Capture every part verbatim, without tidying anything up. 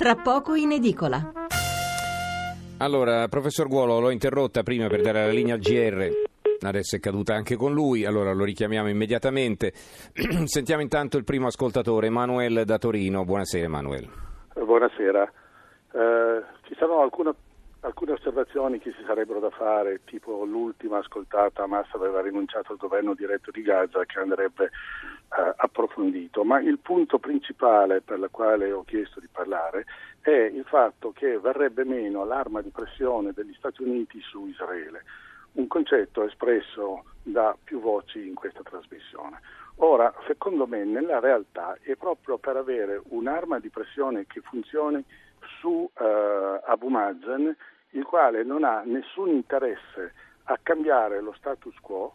Tra poco in edicola. Allora, professor Guolo, l'ho interrotta prima per dare la linea al G R. Adesso è caduta anche con lui, allora lo richiamiamo immediatamente. Sentiamo intanto il primo ascoltatore, Emanuele da Torino. Buonasera, Emanuele. Buonasera. Eh, ci sono alcune, alcune osservazioni che ci sarebbero da fare, tipo l'ultima ascoltata, Hamas aveva rinunciato al governo diretto di Gaza, che andrebbe eh, approfondito. Ma il punto principale per il quale ho chiesto di parlare è il fatto che verrebbe meno l'arma di pressione degli Stati Uniti su Israele. Un concetto espresso da più voci in questa trasmissione. Ora, secondo me, nella realtà è proprio per avere un'arma di pressione che funzioni su eh, Abu Mazen, il quale non ha nessun interesse a cambiare lo status quo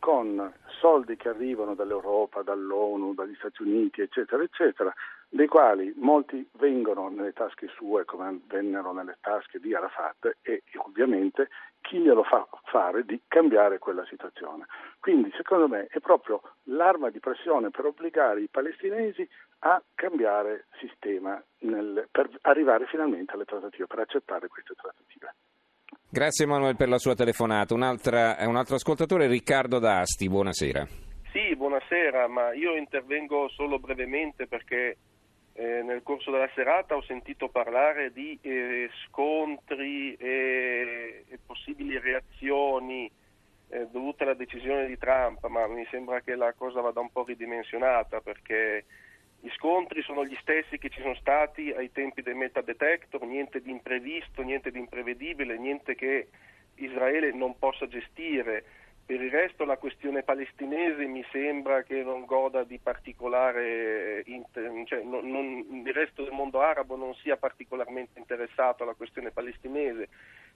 con soldi che arrivano dall'Europa, dall'ONU, dagli Stati Uniti, eccetera, eccetera, dei quali molti vengono nelle tasche sue, come vennero nelle tasche di Arafat, e ovviamente chi glielo fa fare di cambiare quella situazione. Quindi, secondo me, è proprio l'arma di pressione per obbligare i palestinesi a cambiare sistema nel, per arrivare finalmente alle trattative, per accettare queste trattative. Grazie Emanuele per la sua telefonata. Un'altra, un altro ascoltatore, Riccardo da Asti, buonasera. Sì, buonasera, ma io intervengo solo brevemente perché Eh, nel corso della serata ho sentito parlare di eh, scontri e, e possibili reazioni eh, dovute alla decisione di Trump, ma mi sembra che la cosa vada un po' ridimensionata, perché gli scontri sono gli stessi che ci sono stati ai tempi dei metadetector, niente di imprevisto, niente di imprevedibile, niente che Israele non possa gestire. Per il resto la questione palestinese mi sembra che non goda di particolare, inter... cioè non, non, il resto del mondo arabo non sia particolarmente interessato alla questione palestinese,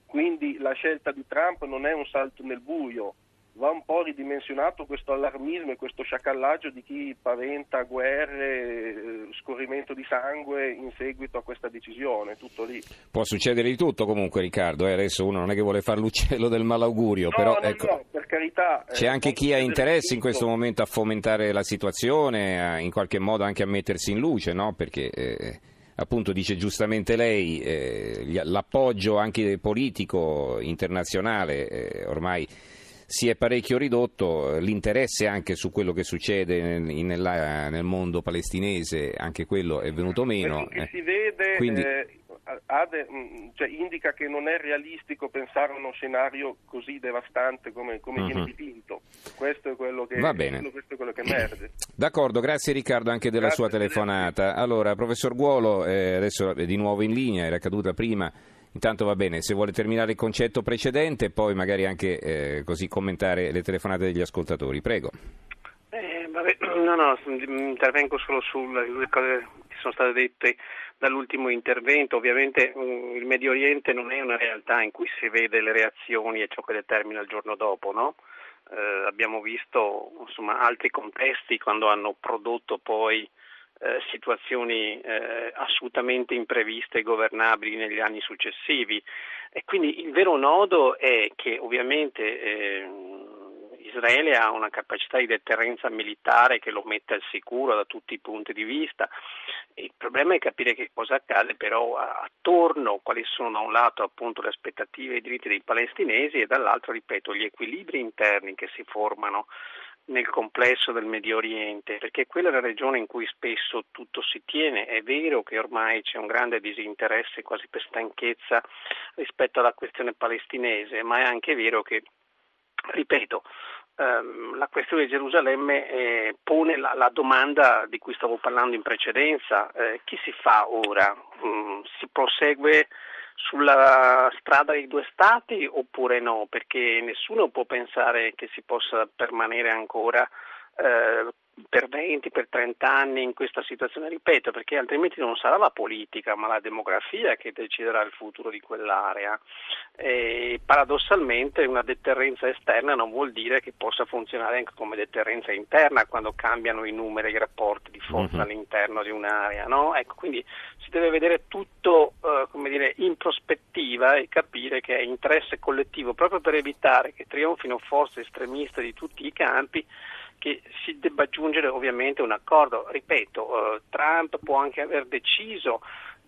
quindi la scelta di Trump non è un salto nel buio, va un po' ridimensionato questo allarmismo e questo sciacallaggio di chi paventa guerre, scorrimento di sangue in seguito a questa decisione, tutto lì. Può succedere di tutto comunque, Riccardo, eh? Adesso uno non è che vuole far l'uccello del malaugurio, no, però no, ecco, no, per carità, c'è eh, anche chi ha interesse in questo momento a fomentare la situazione, a, in qualche modo anche a mettersi in luce, no? Perché eh, appunto dice giustamente lei, eh, l'appoggio anche politico internazionale eh, ormai si è parecchio ridotto, l'interesse anche su quello che succede nel, nella, nel mondo palestinese, anche quello è venuto meno. Quello che si vede Quindi... eh, ade, cioè, indica che non è realistico pensare a uno scenario così devastante come, come viene uh-huh. dipinto. Questo è quello che, Va bene. Questo è quello che emerge. D'accordo, grazie Riccardo anche della grazie sua telefonata. Allora, professor Guolo, eh, adesso è di nuovo in linea, era caduta prima. Intanto va bene, se vuole terminare il concetto precedente e poi magari anche eh, così commentare le telefonate degli ascoltatori, prego. Eh, vabbè, no, no, intervengo solo sulle cose che sono state dette dall'ultimo intervento. Ovviamente um, il Medio Oriente non è una realtà in cui si vede le reazioni e ciò che determina il giorno dopo, no? Eh, abbiamo visto insomma altri contesti quando hanno prodotto poi Eh, situazioni eh, assolutamente impreviste e governabili negli anni successivi, e quindi il vero nodo è che ovviamente eh, Israele ha una capacità di deterrenza militare che lo mette al sicuro da tutti i punti di vista. Il problema è capire che cosa accade però attorno, quali sono da un lato appunto le aspettative e i diritti dei palestinesi e dall'altro, ripeto, gli equilibri interni che si formano nel complesso del Medio Oriente, perché quella è la regione in cui spesso tutto si tiene. È vero che ormai c'è un grande disinteresse, quasi per stanchezza, rispetto alla questione palestinese, ma è anche vero che, ripeto, ehm, la questione di Gerusalemme eh, pone la, la domanda di cui stavo parlando in precedenza, eh, chi si fa ora? Mm, si prosegue sulla strada dei due stati oppure no? Perché nessuno può pensare che si possa permanere ancora eh, per venti, per trenta anni in questa situazione, ripeto, perché altrimenti non sarà la politica ma la demografia che deciderà il futuro di quell'area, e paradossalmente una deterrenza esterna non vuol dire che possa funzionare anche come deterrenza interna quando cambiano i numeri e i rapporti di forza uh-huh. all'interno di un'area, no? Ecco, quindi si deve vedere tutto eh, come dire in prospettiva e capire che è interesse collettivo, proprio per evitare che trionfino forze estremiste di tutti i campi, che si debba aggiungere ovviamente un accordo. Ripeto, eh, Trump può anche aver deciso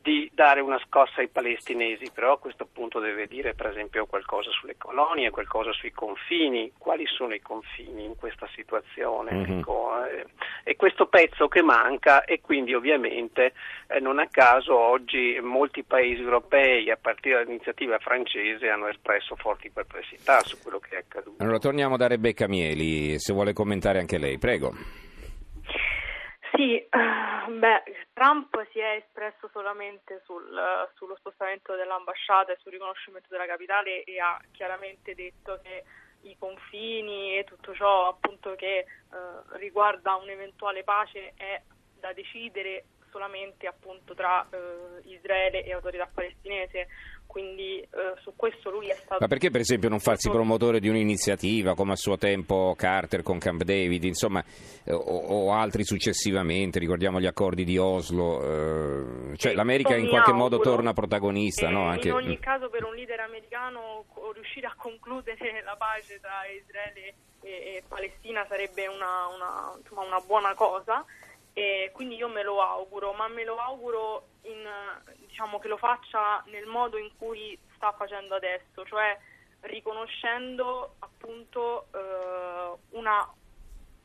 di dare una scossa ai palestinesi, però a questo punto deve dire per esempio qualcosa sulle colonie, qualcosa sui confini, quali sono i confini in questa situazione, mm-hmm. e questo pezzo che manca, e quindi ovviamente eh, non a caso oggi molti paesi europei a partire dall'iniziativa francese hanno espresso forti perplessità su quello che è accaduto. Allora torniamo da Rebecca Mieli, se vuole commentare anche lei, prego. Sì, beh, Trump si è espresso solamente sul, sullo spostamento dell'ambasciata e sul riconoscimento della capitale e ha chiaramente detto che i confini e tutto ciò appunto che eh, riguarda un'eventuale pace è da decidere solamente appunto tra eh, Israele e autorità palestinese, quindi eh, su questo lui è stato... Ma perché per esempio non farsi promotore di un'iniziativa come a suo tempo Carter con Camp David, insomma, eh, o, o altri successivamente, ricordiamo gli accordi di Oslo, eh, cioè e l'America in qualche auguro, modo torna protagonista, eh, no? Anche... In ogni caso per un leader americano riuscire a concludere la pace tra Israele e, e Palestina sarebbe una, una, insomma, una buona cosa, e quindi io me lo auguro, ma me lo auguro in, diciamo che lo faccia nel modo in cui sta facendo adesso, cioè riconoscendo appunto eh, una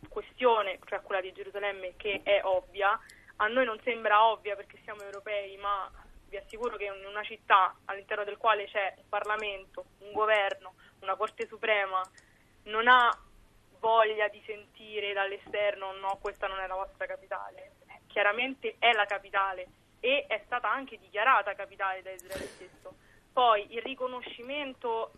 questione, cioè quella di Gerusalemme, che è ovvia. A noi non sembra ovvia perché siamo europei, ma vi assicuro che in una città all'interno del quale c'è un Parlamento, un governo, una Corte Suprema non ha voglia di sentire dall'esterno no, questa non è la vostra capitale. Chiaramente è la capitale e è stata anche dichiarata capitale da Israele stesso. Poi il riconoscimento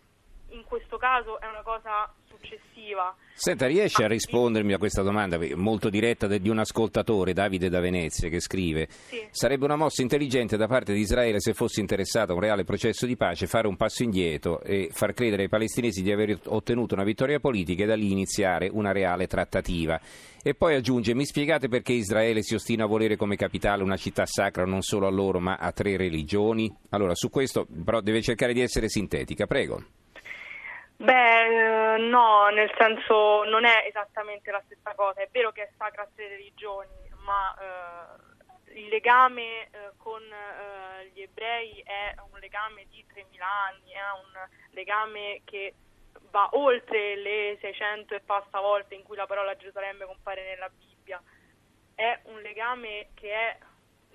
in questo caso è una cosa successiva. Senta, riesce ah, a rispondermi sì. a questa domanda molto diretta di un ascoltatore, Davide da Venezia, che scrive sì. Sarebbe una mossa intelligente da parte di Israele, se fosse interessato a un reale processo di pace, fare un passo indietro e far credere ai palestinesi di aver ottenuto una vittoria politica e da lì iniziare una reale trattativa. E poi aggiunge, mi spiegate perché Israele si ostina a volere come capitale una città sacra non solo a loro ma a tre religioni? Allora su questo però deve cercare di essere sintetica, prego. Beh, no, nel senso non è esattamente la stessa cosa, è vero che è sacra a tre religioni, ma eh, il legame eh, con eh, gli ebrei è un legame di tremila anni, è un legame che va oltre le seicento e passa volte in cui la parola Gerusalemme compare nella Bibbia, è un legame che è,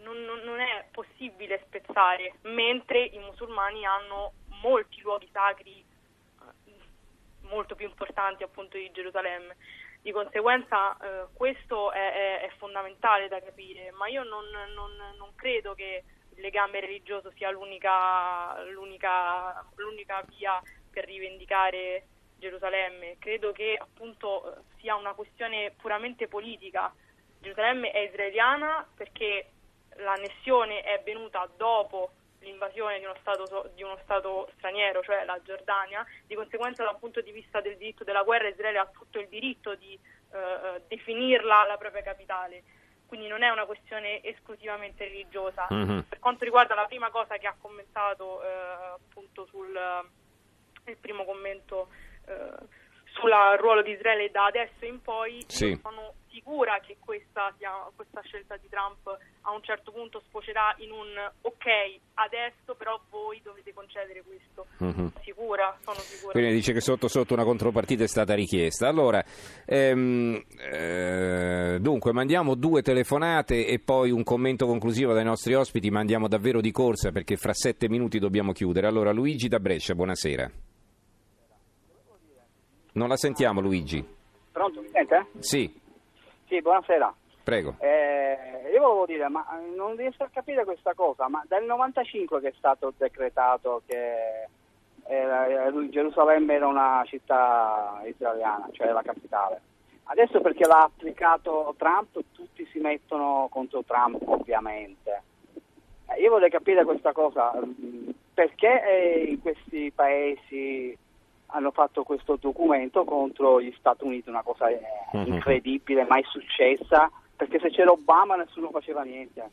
non, non è possibile spezzare, mentre i musulmani hanno molti luoghi sacri molto più importanti appunto di Gerusalemme, di conseguenza eh, questo è, è, è fondamentale da capire, ma io non, non, non credo che il legame religioso sia l'unica, l'unica, l'unica via per rivendicare Gerusalemme, credo che appunto sia una questione puramente politica. Gerusalemme è israeliana perché l'annessione è avvenuta dopo l'invasione di uno stato di uno stato straniero, cioè la Giordania, di conseguenza dal punto di vista del diritto della guerra Israele ha tutto il diritto di eh, definirla la propria capitale, quindi non è una questione esclusivamente religiosa. Mm-hmm. Per quanto riguarda la prima cosa che ha commentato eh, appunto sul il primo commento eh, sul ruolo di Israele da adesso in poi, sì. Io sono sicura che questa, questa scelta di Trump a un certo punto sfocerà in un ok, adesso però voi dovete concedere questo. Mm-hmm. Sicura, sono sicura. Quindi dice che sotto sotto una contropartita è stata richiesta. Allora, ehm, eh, dunque mandiamo due telefonate e poi un commento conclusivo dai nostri ospiti, ma andiamo davvero di corsa perché fra sette minuti dobbiamo chiudere. Allora, Luigi da Brescia, buonasera. Non la sentiamo, Luigi. Pronto, mi sente? Sì. Sì, buonasera. Prego. Eh, io volevo dire, ma non riesco a capire questa cosa, ma dal novantacinque che è stato decretato che era, Gerusalemme era una città israeliana, cioè la capitale. Adesso perché l'ha applicato Trump, tutti si mettono contro Trump, ovviamente. Eh, io vorrei capire questa cosa, perché in questi paesi hanno fatto questo documento contro gli Stati Uniti, una cosa incredibile, mai successa, perché se c'era Obama nessuno faceva niente.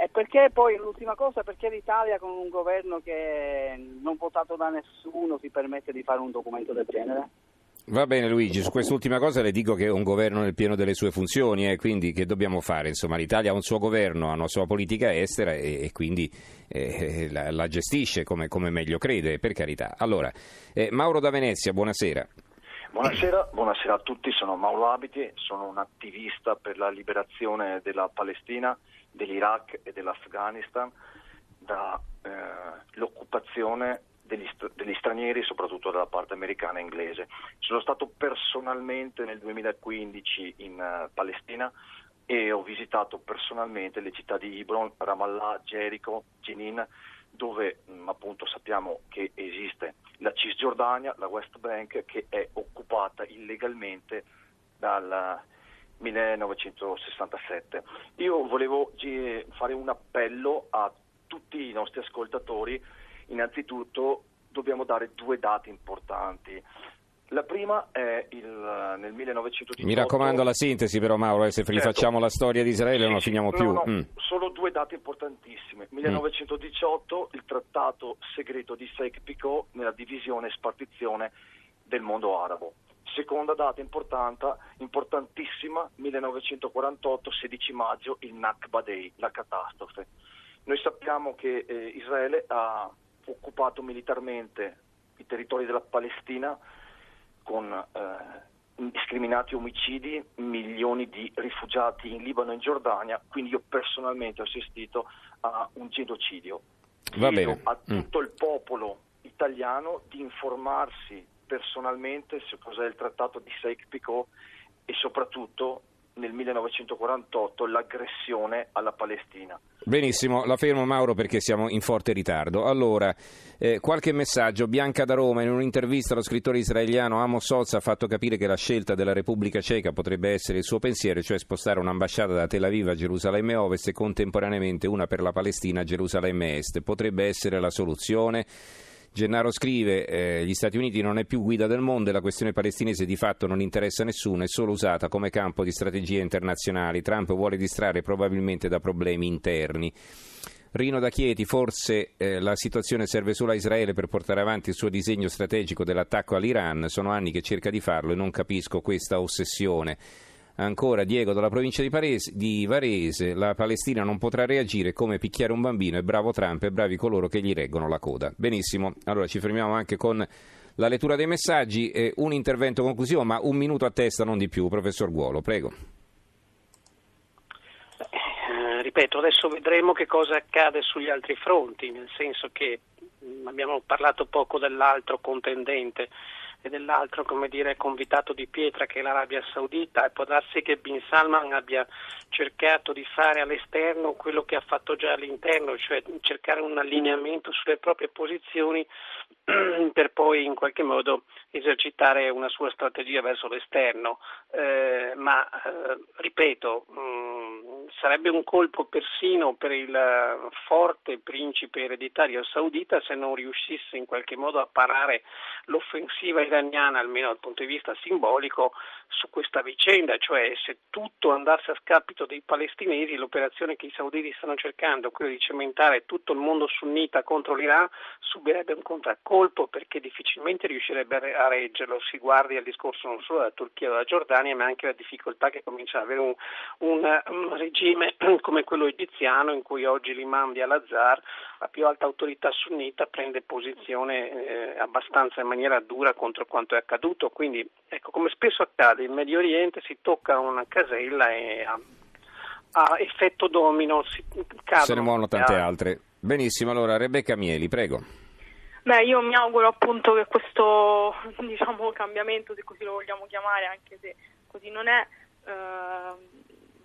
E perché poi l'ultima cosa, perché l'Italia con un governo che non votato da nessuno si permette di fare un documento del genere? Va bene Luigi, su quest'ultima cosa le dico che è un governo nel pieno delle sue funzioni, eh, quindi che dobbiamo fare? Insomma, l'Italia ha un suo governo, ha una sua politica estera e, e quindi eh, la, la gestisce come, come meglio crede, per carità. Allora, eh, Mauro da Venezia, buonasera. Buonasera, buonasera a tutti, sono Mauro Abiti, sono un attivista per la liberazione della Palestina, dell'Iraq e dell'Afghanistan dall'occupazione eh, degli, str- degli stranieri, soprattutto dalla parte americana e inglese. Sono stato personalmente nel duemilaquindici in uh, Palestina e ho visitato personalmente le città di Hebron, Ramallah, Gerico, Jenin, dove mh, appunto sappiamo che esiste la Cisgiordania, la West Bank, che è occupata illegalmente dal millenovecentosessantasette. Io volevo gi- fare un appello a tutti i nostri ascoltatori. Innanzitutto dobbiamo dare due dati importanti. La prima è il, nel millenovecentodiciotto... Mi raccomando la sintesi però Mauro, eh, se certo. Rifacciamo la storia di Israele sì, non finiamo no, più. No, mm. Solo due dati importantissimi. millenovecentodiciotto, mm. il trattato segreto di Sykes-Picot nella divisione e spartizione del mondo arabo. Seconda data importante, importantissima, millenovecentoquarantotto, sedici maggio, il Nakba Day, la catastrofe. Noi sappiamo che eh, Israele ha occupato militarmente i territori della Palestina con eh, indiscriminati omicidi, milioni di rifugiati in Libano e in Giordania, quindi io personalmente ho assistito a un genocidio. Va bene. Chiedo a tutto il popolo italiano di informarsi personalmente su cos'è il trattato di Sykes-Picot e soprattutto nel millenovecentoquarantotto l'aggressione alla Palestina. Benissimo, la fermo Mauro perché siamo in forte ritardo. Allora, eh, qualche messaggio. Bianca da Roma, in un'intervista allo scrittore israeliano Amos Oz ha fatto capire che la scelta della Repubblica Ceca potrebbe essere il suo pensiero, cioè spostare un'ambasciata da Tel Aviv a Gerusalemme Ovest e contemporaneamente una per la Palestina a Gerusalemme Est. Potrebbe essere la soluzione. Gennaro scrive, eh, gli Stati Uniti non è più guida del mondo e la questione palestinese di fatto non interessa nessuno, è solo usata come campo di strategie internazionali. Trump vuole distrarre probabilmente da problemi interni. Rino da Chieti, forse eh, la situazione serve solo a Israele per portare avanti il suo disegno strategico dell'attacco all'Iran, sono anni che cerca di farlo e non capisco questa ossessione. Ancora Diego dalla provincia di, Parese, di Varese, la Palestina non potrà reagire come picchiare un bambino e bravo Trump e bravi coloro che gli reggono la coda. Benissimo, allora ci fermiamo anche con la lettura dei messaggi e un intervento conclusivo, ma un minuto a testa non di più. Professor Guolo, prego. Eh, ripeto, adesso vedremo che cosa accade sugli altri fronti, nel senso che abbiamo parlato poco dell'altro contendente e dell'altro, come dire, convitato di pietra che è l'Arabia Saudita, e può darsi che bin Salman abbia cercato di fare all'esterno quello che ha fatto già all'interno, cioè cercare un allineamento sulle proprie posizioni per poi in qualche modo esercitare una sua strategia verso l'esterno, eh, ma eh, ripeto, mh, sarebbe un colpo persino per il forte principe ereditario saudita se non riuscisse in qualche modo a parare l'offensiva iraniana, almeno dal punto di vista simbolico, su questa vicenda, cioè se tutto andasse a scapito dei palestinesi, l'operazione che i sauditi stanno cercando, quella di cementare tutto il mondo sunnita contro l'Iran, subirebbe un contraccolpo perché difficilmente riuscirebbe a reggerlo. Si guardi al discorso non solo della Turchia o della Giordania, ma anche la difficoltà che comincia ad avere un, un, un regime come quello egiziano, in cui oggi l'imam di Al-Azhar, la più alta autorità sunnita, prende posizione eh, abbastanza in maniera dura contro quanto è accaduto. Quindi ecco, come spesso accade in Medio Oriente, si tocca una casella e a, a effetto domino si cadono. Se ne muovono tante altre. Benissimo, allora Rebecca Mieli, prego. Beh, io mi auguro appunto che questo, diciamo, cambiamento, se così lo vogliamo chiamare, anche se così non è, eh,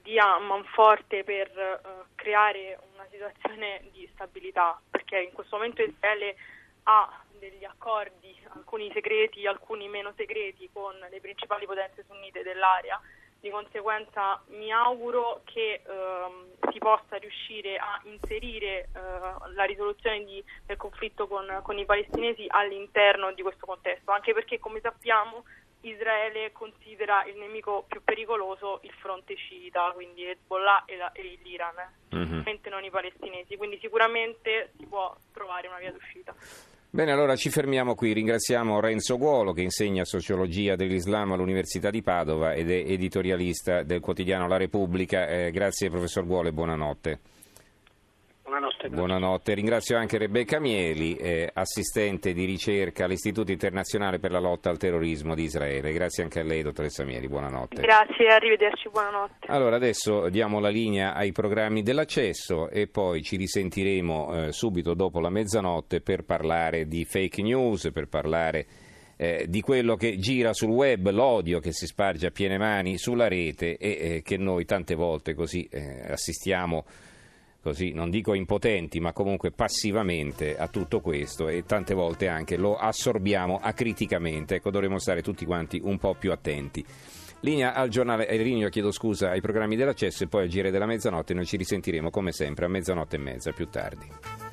dia manforte per eh, creare una situazione di stabilità, perché in questo momento Israele ha degli accordi, alcuni segreti, alcuni meno segreti, con le principali potenze sunnite dell'area. Di conseguenza mi auguro che ehm, si possa riuscire a inserire eh, la risoluzione di, del conflitto con, con i palestinesi all'interno di questo contesto, anche perché, come sappiamo, Israele considera il nemico più pericoloso il fronte sciita, quindi Hezbollah e, la, e l'Iran, eh. mm-hmm. non i palestinesi, quindi sicuramente si può trovare una via d'uscita. Bene, allora ci fermiamo qui, ringraziamo Renzo Guolo che insegna sociologia dell'Islam all'Università di Padova ed è editorialista del quotidiano La Repubblica. Eh, grazie professor Guolo e buonanotte. Buonanotte. Buonanotte. Ringrazio anche Rebecca Mieli, eh, assistente di ricerca all'Istituto Internazionale per la lotta al terrorismo di Israele. Grazie anche a lei, dottoressa Mieli, buonanotte. Grazie, arrivederci, buonanotte. Allora adesso diamo la linea ai programmi dell'accesso e poi ci risentiremo eh, subito dopo la mezzanotte per parlare di fake news, per parlare eh, di quello che gira sul web, l'odio che si sparge a piene mani sulla rete e eh, che noi tante volte così eh, assistiamo così, non dico impotenti, ma comunque passivamente a tutto questo e tante volte anche lo assorbiamo acriticamente. Ecco, dovremmo stare tutti quanti un po' più attenti. Linea al giornale, eh, linea, chiedo scusa, ai programmi dell'accesso e poi al giro della mezzanotte. Noi ci risentiremo come sempre a mezzanotte e mezza più tardi.